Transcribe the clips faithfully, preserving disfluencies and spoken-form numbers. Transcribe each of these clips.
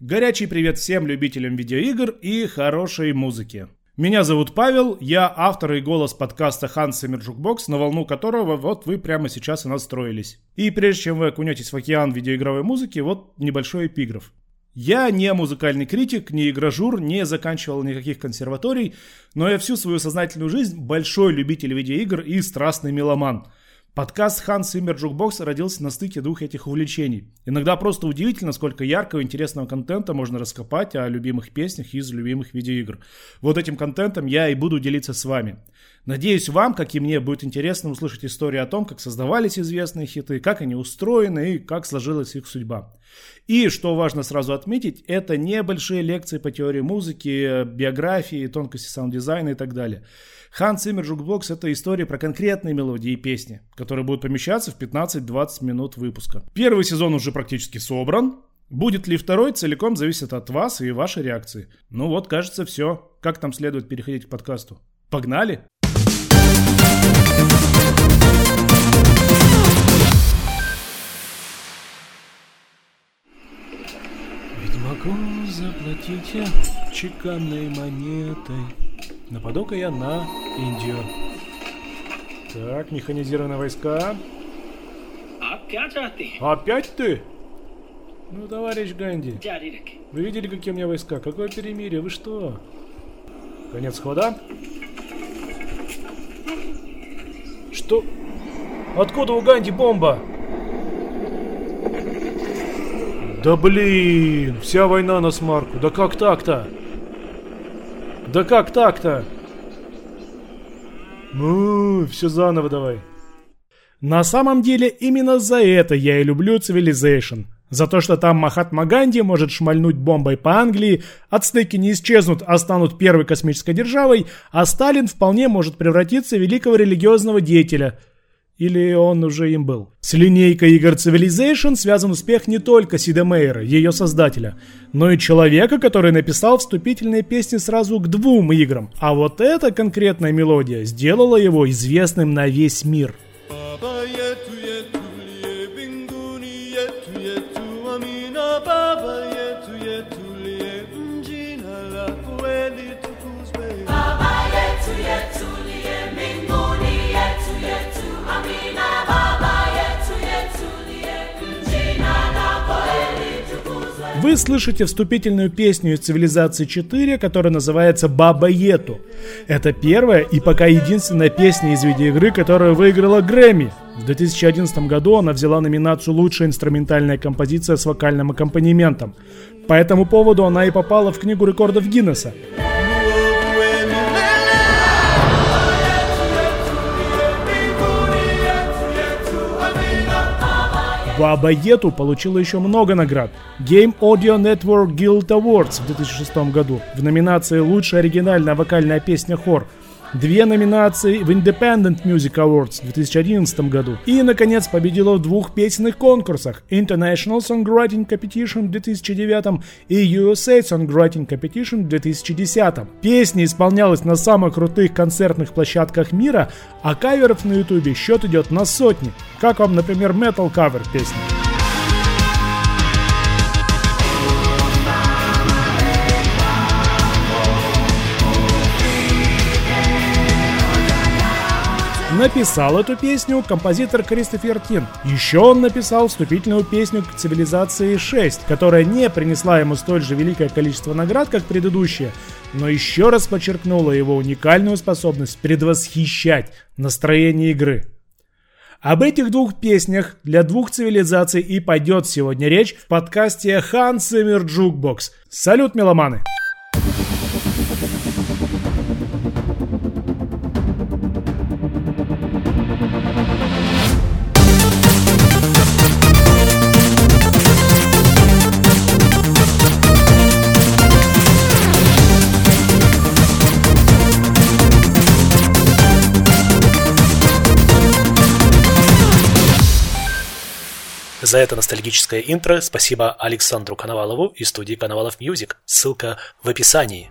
Горячий привет всем любителям видеоигр и хорошей музыки. Меня зовут Павел, я автор и голос подкаста Hans Zimmer Jukebox, на волну которого вот вы прямо сейчас и настроились. И прежде чем вы окунетесь в океан видеоигровой музыки, вот небольшой эпиграф. Я не музыкальный критик, не игражур, не заканчивал никаких консерваторий, но я всю свою сознательную жизнь большой любитель видеоигр и страстный меломан. Подкаст «Hans Zimmer Jukebox» родился на стыке двух этих увлечений. Иногда просто удивительно, сколько яркого и интересного контента можно раскопать о любимых песнях из любимых видеоигр. Вот этим контентом я и буду делиться с вами. Надеюсь, вам, как и мне, будет интересно услышать истории о том, как создавались известные хиты, как они устроены и как сложилась их судьба. И, что важно сразу отметить, это небольшие лекции по теории музыки, биографии, тонкости саунд-дизайна и так далее. Hans Zimmer Jukebox — это история про конкретные мелодии и песни, которые будут помещаться в пятнадцать-двадцать минут выпуска. Первый сезон уже практически собран. Будет ли второй, целиком зависит от вас и вашей реакции. Ну вот, кажется, все. Как там следует переходить к подкасту? Погнали! Ведь могу заплатить я чеканной монетой. Нападу-ка я на Индию. Так, механизированные войска. Опять а ты? Опять ты? Ну, товарищ Ганди. Вы видели, какие у меня войска? Какое перемирие? Вы что? Конец хода. Что? Откуда у Ганди бомба? Да блин, вся война на смарку. Да как так-то? Да как так-то? Ну, все заново давай. На самом деле, именно за это я и люблю Civilization. За то, что там Махатма Ганди может шмальнуть бомбой по Англии, ацтеки не исчезнут, а станут первой космической державой, а Сталин вполне может превратиться в великого религиозного деятеля. Или он уже им был. С линейкой игр Civilization связан успех не только Сида Мейера, ее создателя, но и человека, который написал вступительные песни сразу к двум играм. А вот эта конкретная мелодия сделала его известным на весь мир. Вы слышите вступительную песню из Цивилизации четыре, которая называется «Баба Йету». Это первая и пока единственная песня из видеоигры, которая выиграла Грэмми. В две тысячи одиннадцатом году она взяла номинацию «Лучшая инструментальная композиция с вокальным аккомпанементом». По этому поводу она и попала в Книгу рекордов Гиннесса. Баба Йету получила еще много наград. Game Audio Network Guild Awards в две тысячи шестом году в номинации «Лучшая оригинальная вокальная песня хор». Две номинации в Independent Music Awards в две тысячи одиннадцатом году. И, наконец, победила в двух песенных конкурсах International Songwriting Competition в две тысячи девятом и ю эс эй Songwriting Competition в две тысячи десятом. Песня исполнялась на самых крутых концертных площадках мира, а каверов на ютубе счет идет на сотни. Как вам, например, Metal Cover песни? Написал эту песню композитор Кристофер Тин. Еще он написал вступительную песню к Цивилизации шесть, которая не принесла ему столь же великое количество наград, как предыдущая, но еще раз подчеркнула его уникальную способность предвосхищать настроение игры. Об этих двух песнях для двух цивилизаций и пойдет сегодня речь в подкасте Hans Zimmer Jukebox. Салют, меломаны! За это ностальгическое интро спасибо Александру Коновалову и студии Коновалов Music. Ссылка в описании.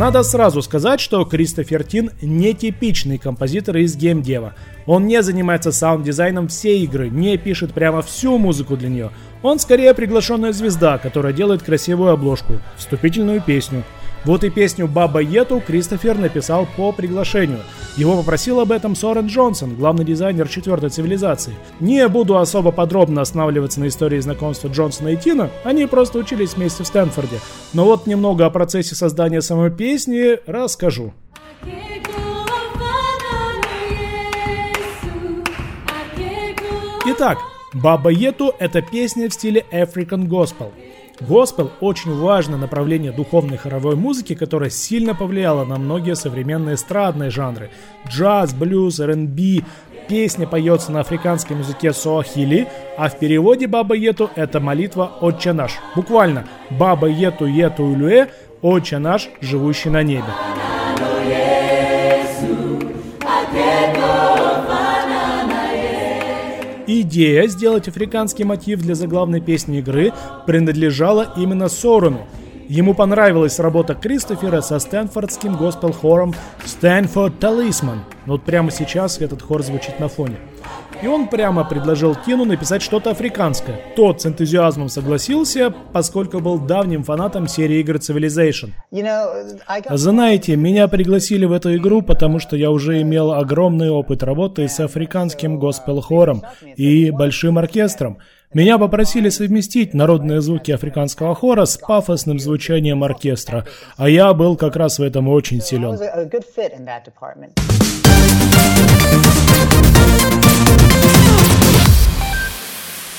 Надо сразу сказать, что Кристофер Тин нетипичный композитор из геймдева. Он не занимается саунд-дизайном всей игры, не пишет прямо всю музыку для нее. Он скорее приглашенная звезда, которая делает красивую обложку, вступительную песню. Вот и песню «Баба Йету» Кристофер написал по приглашению. Его попросил об этом Сорен Джонсон, главный дизайнер четвертой цивилизации. Не буду особо подробно останавливаться на истории знакомства Джонсона и Тина, они просто учились вместе в Стэнфорде. Но вот немного о процессе создания самой песни расскажу. Итак, «Баба Йету» — это песня в стиле African Gospel. Госпел – очень важное направление духовной хоровой музыки, которое сильно повлияло на многие современные эстрадные жанры. Джаз, блюз, эр энд би. Песня поется на африканском языке суахили, а в переводе «Баба Йету» – это молитва «Отче наш». Буквально «Баба Йету Йету Улюэ» – «Отче наш, живущий на небе». Идея сделать африканский мотив для заглавной песни игры принадлежала именно Сорену. Ему понравилась работа Кристофера со стэнфордским госпел-хором «Стэнфорд Талисман». Вот прямо сейчас этот хор звучит на фоне. И он прямо предложил Тину написать что-то африканское. Тот с энтузиазмом согласился, поскольку был давним фанатом серии игр Civilization. You know, got... Знаете, меня пригласили в эту игру, потому что я уже имел огромный опыт работы с африканским госпел-хором и большим оркестром. Меня попросили совместить народные звуки африканского хора с пафосным звучанием оркестра, а я был как раз в этом очень силен.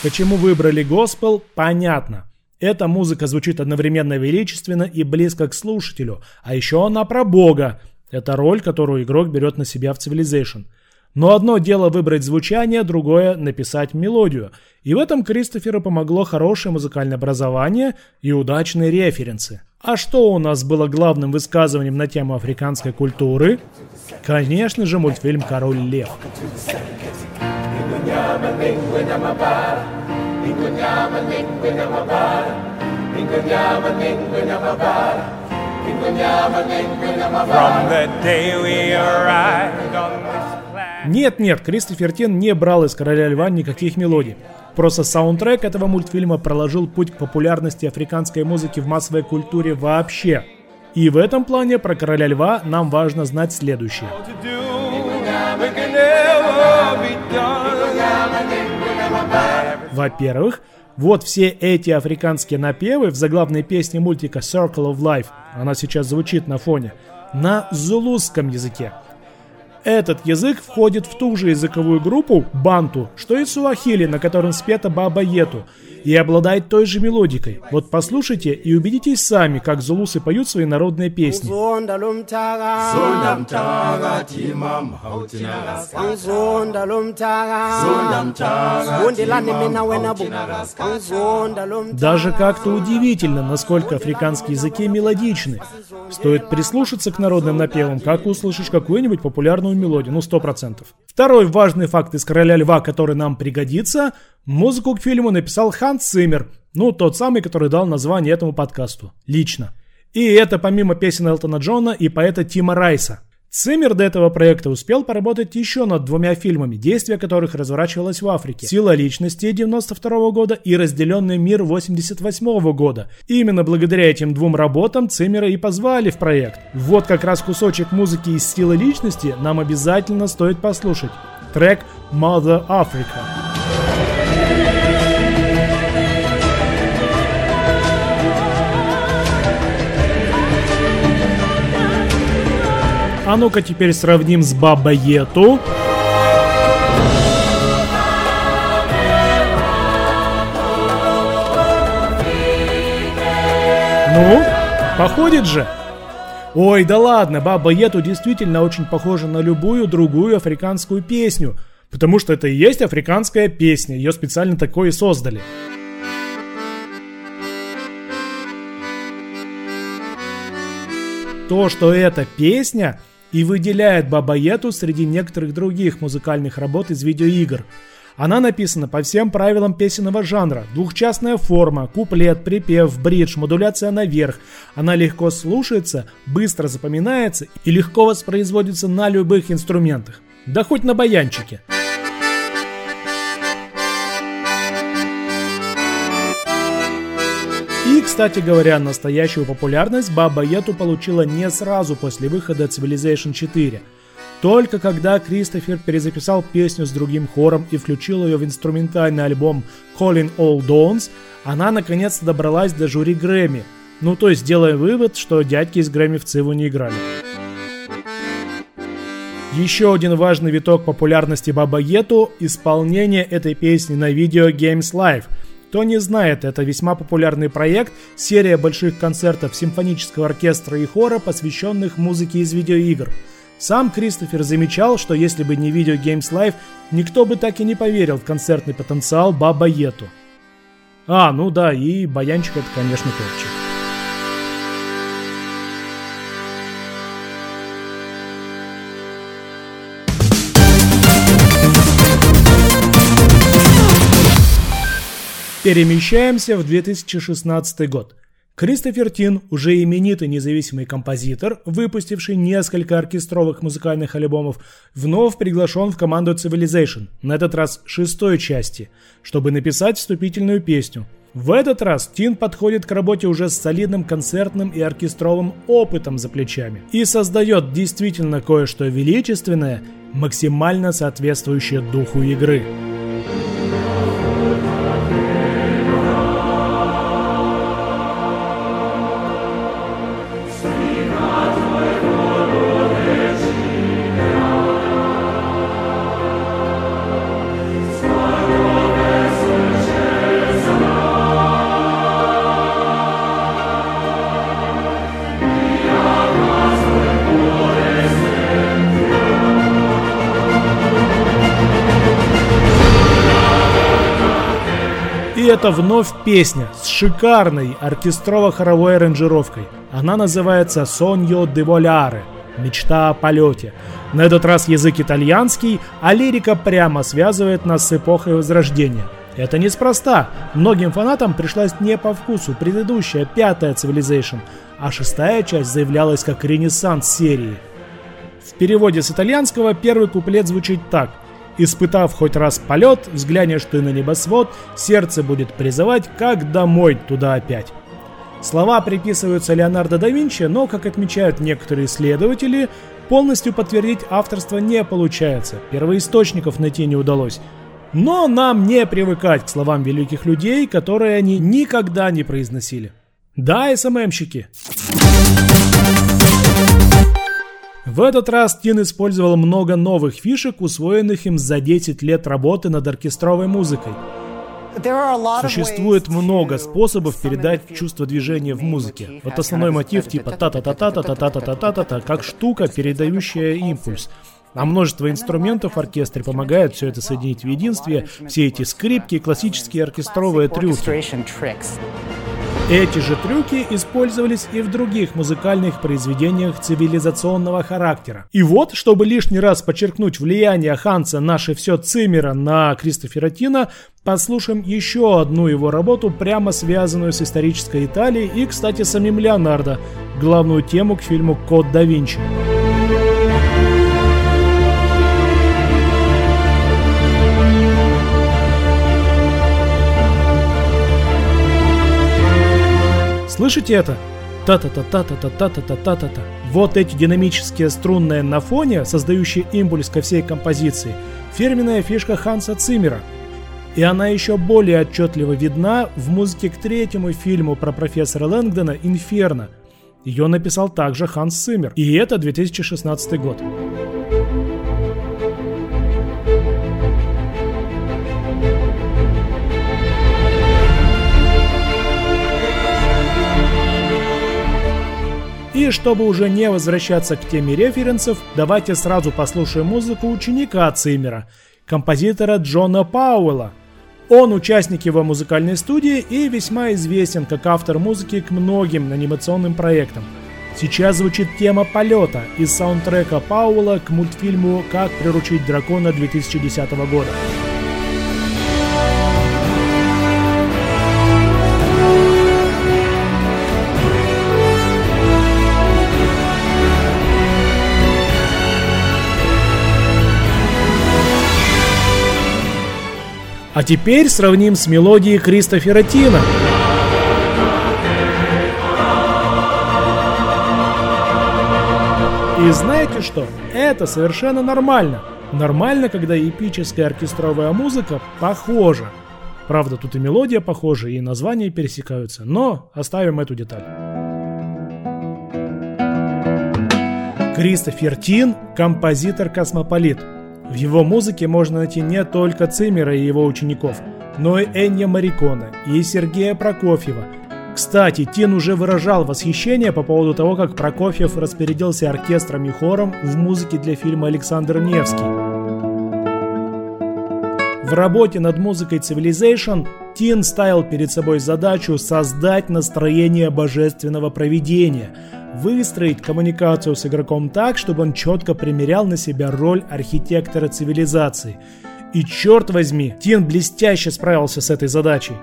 Почему выбрали госпел, понятно. Эта музыка звучит одновременно величественно и близко к слушателю. А еще она про Бога. Это роль, которую игрок берет на себя в Civilization. Но одно дело выбрать звучание, другое — написать мелодию. И в этом Кристоферу помогло хорошее музыкальное образование и удачные референсы. А что у нас было главным высказыванием на тему африканской культуры? Конечно же, мультфильм «Король лев». Нет-нет, Кристофер Тин не брал из «Короля льва» никаких мелодий. Просто саундтрек этого мультфильма проложил путь к популярности африканской музыки в массовой культуре вообще. И в этом плане про «Короля льва» нам важно знать следующее. Во-первых, вот все эти африканские напевы в заглавной песне мультика «Circle of Life», она сейчас звучит на фоне, на зулусском языке. Этот язык входит в ту же языковую группу, банту, что и суахили, на котором спета «Баба Йету», и обладает той же мелодикой. Вот послушайте и убедитесь сами, как зулусы поют свои народные песни. Даже как-то удивительно, насколько африканские языки мелодичны. Стоит прислушаться к народным напевам, как услышишь какую-нибудь популярную мелодию, ну сто процентов. Второй важный факт из «Короля льва», который нам пригодится – музыку к фильму написал Ханс Циммер, ну тот самый, который дал название этому подкасту, лично. И это помимо песен Элтона Джона и поэта Тима Райса. Циммер до этого проекта успел поработать еще над двумя фильмами, действие которых разворачивалось в Африке. «Сила личности» девяносто второго года и «Разделенный мир» восемьдесят восьмого года. Именно благодаря этим двум работам Циммера и позвали в проект. Вот как раз кусочек музыки из «Силы личности» нам обязательно стоит послушать. Трек «Mother Africa». А ну-ка теперь сравним с «Баба Йету». Ну, походит же. Ой, да ладно, «Баба Йету» действительно очень похожа на любую другую африканскую песню. Потому что это и есть африканская песня, ее специально такой и создали. То, что эта песня... и выделяет «Баба Йету» среди некоторых других музыкальных работ из видеоигр. Она написана по всем правилам песенного жанра. Двухчастная форма, куплет, припев, бридж, модуляция наверх. Она легко слушается, быстро запоминается и легко воспроизводится на любых инструментах. Да хоть на баянчике. И, кстати говоря, настоящую популярность Баба Йету получила не сразу после выхода Civilization четыре. Только когда Кристофер перезаписал песню с другим хором и включил ее в инструментальный альбом Calling All Dawns, она наконец-то добралась до жюри Грэмми. Ну то есть делая вывод, что дядьки из Грэмми в циву не играли. Еще один важный виток популярности Баба Йету – исполнение этой песни на Video Games Live. Кто не знает, это весьма популярный проект, серия больших концертов симфонического оркестра и хора, посвященных музыке из видеоигр. Сам Кристофер замечал, что если бы не Video Games Live, никто бы так и не поверил в концертный потенциал Баба Йету. А, ну да, и баянчик это, конечно, топчик. Перемещаемся в две тысячи шестнадцатый год. Кристофер Тин, уже именитый независимый композитор, выпустивший несколько оркестровых музыкальных альбомов, вновь приглашен в команду Civilization, на этот раз шестой части, чтобы написать вступительную песню. В этот раз Тин подходит к работе уже с солидным концертным и оркестровым опытом за плечами и создает действительно кое-что величественное, максимально соответствующее духу игры. Это вновь песня с шикарной оркестрово-хоровой аранжировкой. Она называется «Sogno di Volare» – «Мечта о полете». На этот раз язык итальянский, а лирика прямо связывает нас с эпохой Возрождения. Это неспроста. Многим фанатам пришлась не по вкусу предыдущая, пятая Civilization, а шестая часть заявлялась как ренессанс серии. В переводе с итальянского первый куплет звучит так. Испытав хоть раз полет, взглянешь ты на небосвод, сердце будет призывать, как домой туда опять. Слова приписываются Леонардо да Винчи, но, как отмечают некоторые исследователи, полностью подтвердить авторство не получается, первоисточников найти не удалось. Но нам не привыкать к словам великих людей, которые они никогда не произносили. Да, эс эм эм-щики! В этот раз Тин использовал много новых фишек, усвоенных им за десять лет работы над оркестровой музыкой. Существует много способов передать чувство движения в музыке. Вот основной мотив типа та-та-та-та-та-та-та-та-та-та-та, как штука, передающая импульс. А множество инструментов в оркестре помогают все это соединить в единстве, все эти скрипки, классические оркестровые трюки. Эти же трюки использовались и в других музыкальных произведениях цивилизационного характера. И вот, чтобы лишний раз подчеркнуть влияние Ханса «Наше все» Циммера на Кристофера Тина, послушаем еще одну его работу, прямо связанную с исторической Италией и, кстати, самим Леонардо, главную тему к фильму «Код да Винчи». Слышите это? Та-та-та-та-та-та-та-та-та-та-та. Вот эти динамические струнные на фоне, создающие импульс ко всей композиции, фирменная фишка Ханса Циммера. И она еще более отчетливо видна в музыке к третьему фильму про профессора Лэнгдона «Инферно». Ее написал также Ханс Циммер. И это две тысячи шестнадцатый год. И чтобы уже не возвращаться к теме референсов, давайте сразу послушаем музыку ученика Циммера, композитора Джона Пауэла. Он участник его музыкальной студии и весьма известен как автор музыки к многим анимационным проектам. Сейчас звучит тема полета из саундтрека Пауэла к мультфильму «Как приручить дракона» две тысячи десятого года. А теперь сравним с мелодией Кристофера Тина. И знаете что? Это совершенно нормально. Нормально, когда эпическая оркестровая музыка похожа. Правда, тут и мелодия похожа, и названия пересекаются, но оставим эту деталь. Кристофер Тин – композитор-космополит. В его музыке можно найти не только Циммера и его учеников, но и Эннио Морриконе, и Сергея Прокофьева. Кстати, Тин уже выражал восхищение по поводу того, как Прокофьев распорядился оркестром и хором в музыке для фильма «Александр Невский». В работе над музыкой Civilization Тин ставил перед собой задачу создать настроение божественного провидения, выстроить коммуникацию с игроком так, чтобы он четко примерял на себя роль архитектора цивилизации. И черт возьми, Тин блестяще справился с этой задачей.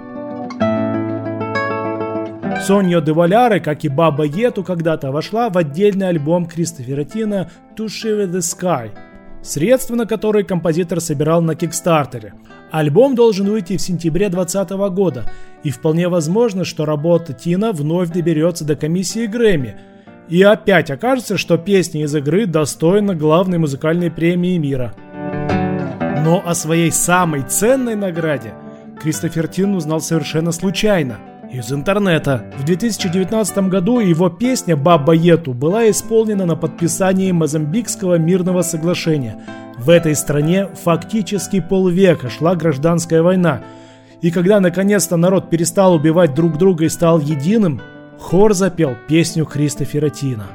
Sogno di Volare, как и Баба Йету, когда-то вошла в отдельный альбом Кристофера Тина To Sheer The Sky, средства на которые композитор собирал на Кикстартере. Альбом должен выйти в сентябре двадцатого года, и вполне возможно, что работа Тина вновь доберется до комиссии Грэмми. И опять окажется, что песня из игры достойна главной музыкальной премии мира. Но о своей самой ценной награде Кристофер Тин узнал совершенно случайно. Из интернета. В две тысячи девятнадцатом году его песня «Баба Йету» была исполнена на подписании Мозамбикского мирного соглашения. В этой стране фактически полвека шла гражданская война. И когда наконец-то народ перестал убивать друг друга и стал единым, хор запел песню Кристофера Тина.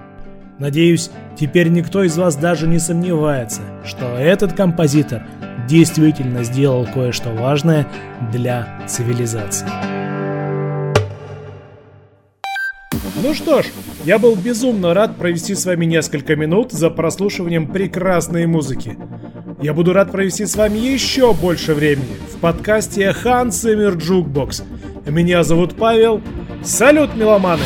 Надеюсь, теперь никто из вас даже не сомневается, что этот композитор действительно сделал кое-что важное для цивилизации. Ну что ж, я был безумно рад провести с вами несколько минут за прослушиванием прекрасной музыки. Я буду рад провести с вами еще больше времени в подкасте Hans Zimmer Jukebox. Меня зовут Павел. Салют, меломаны!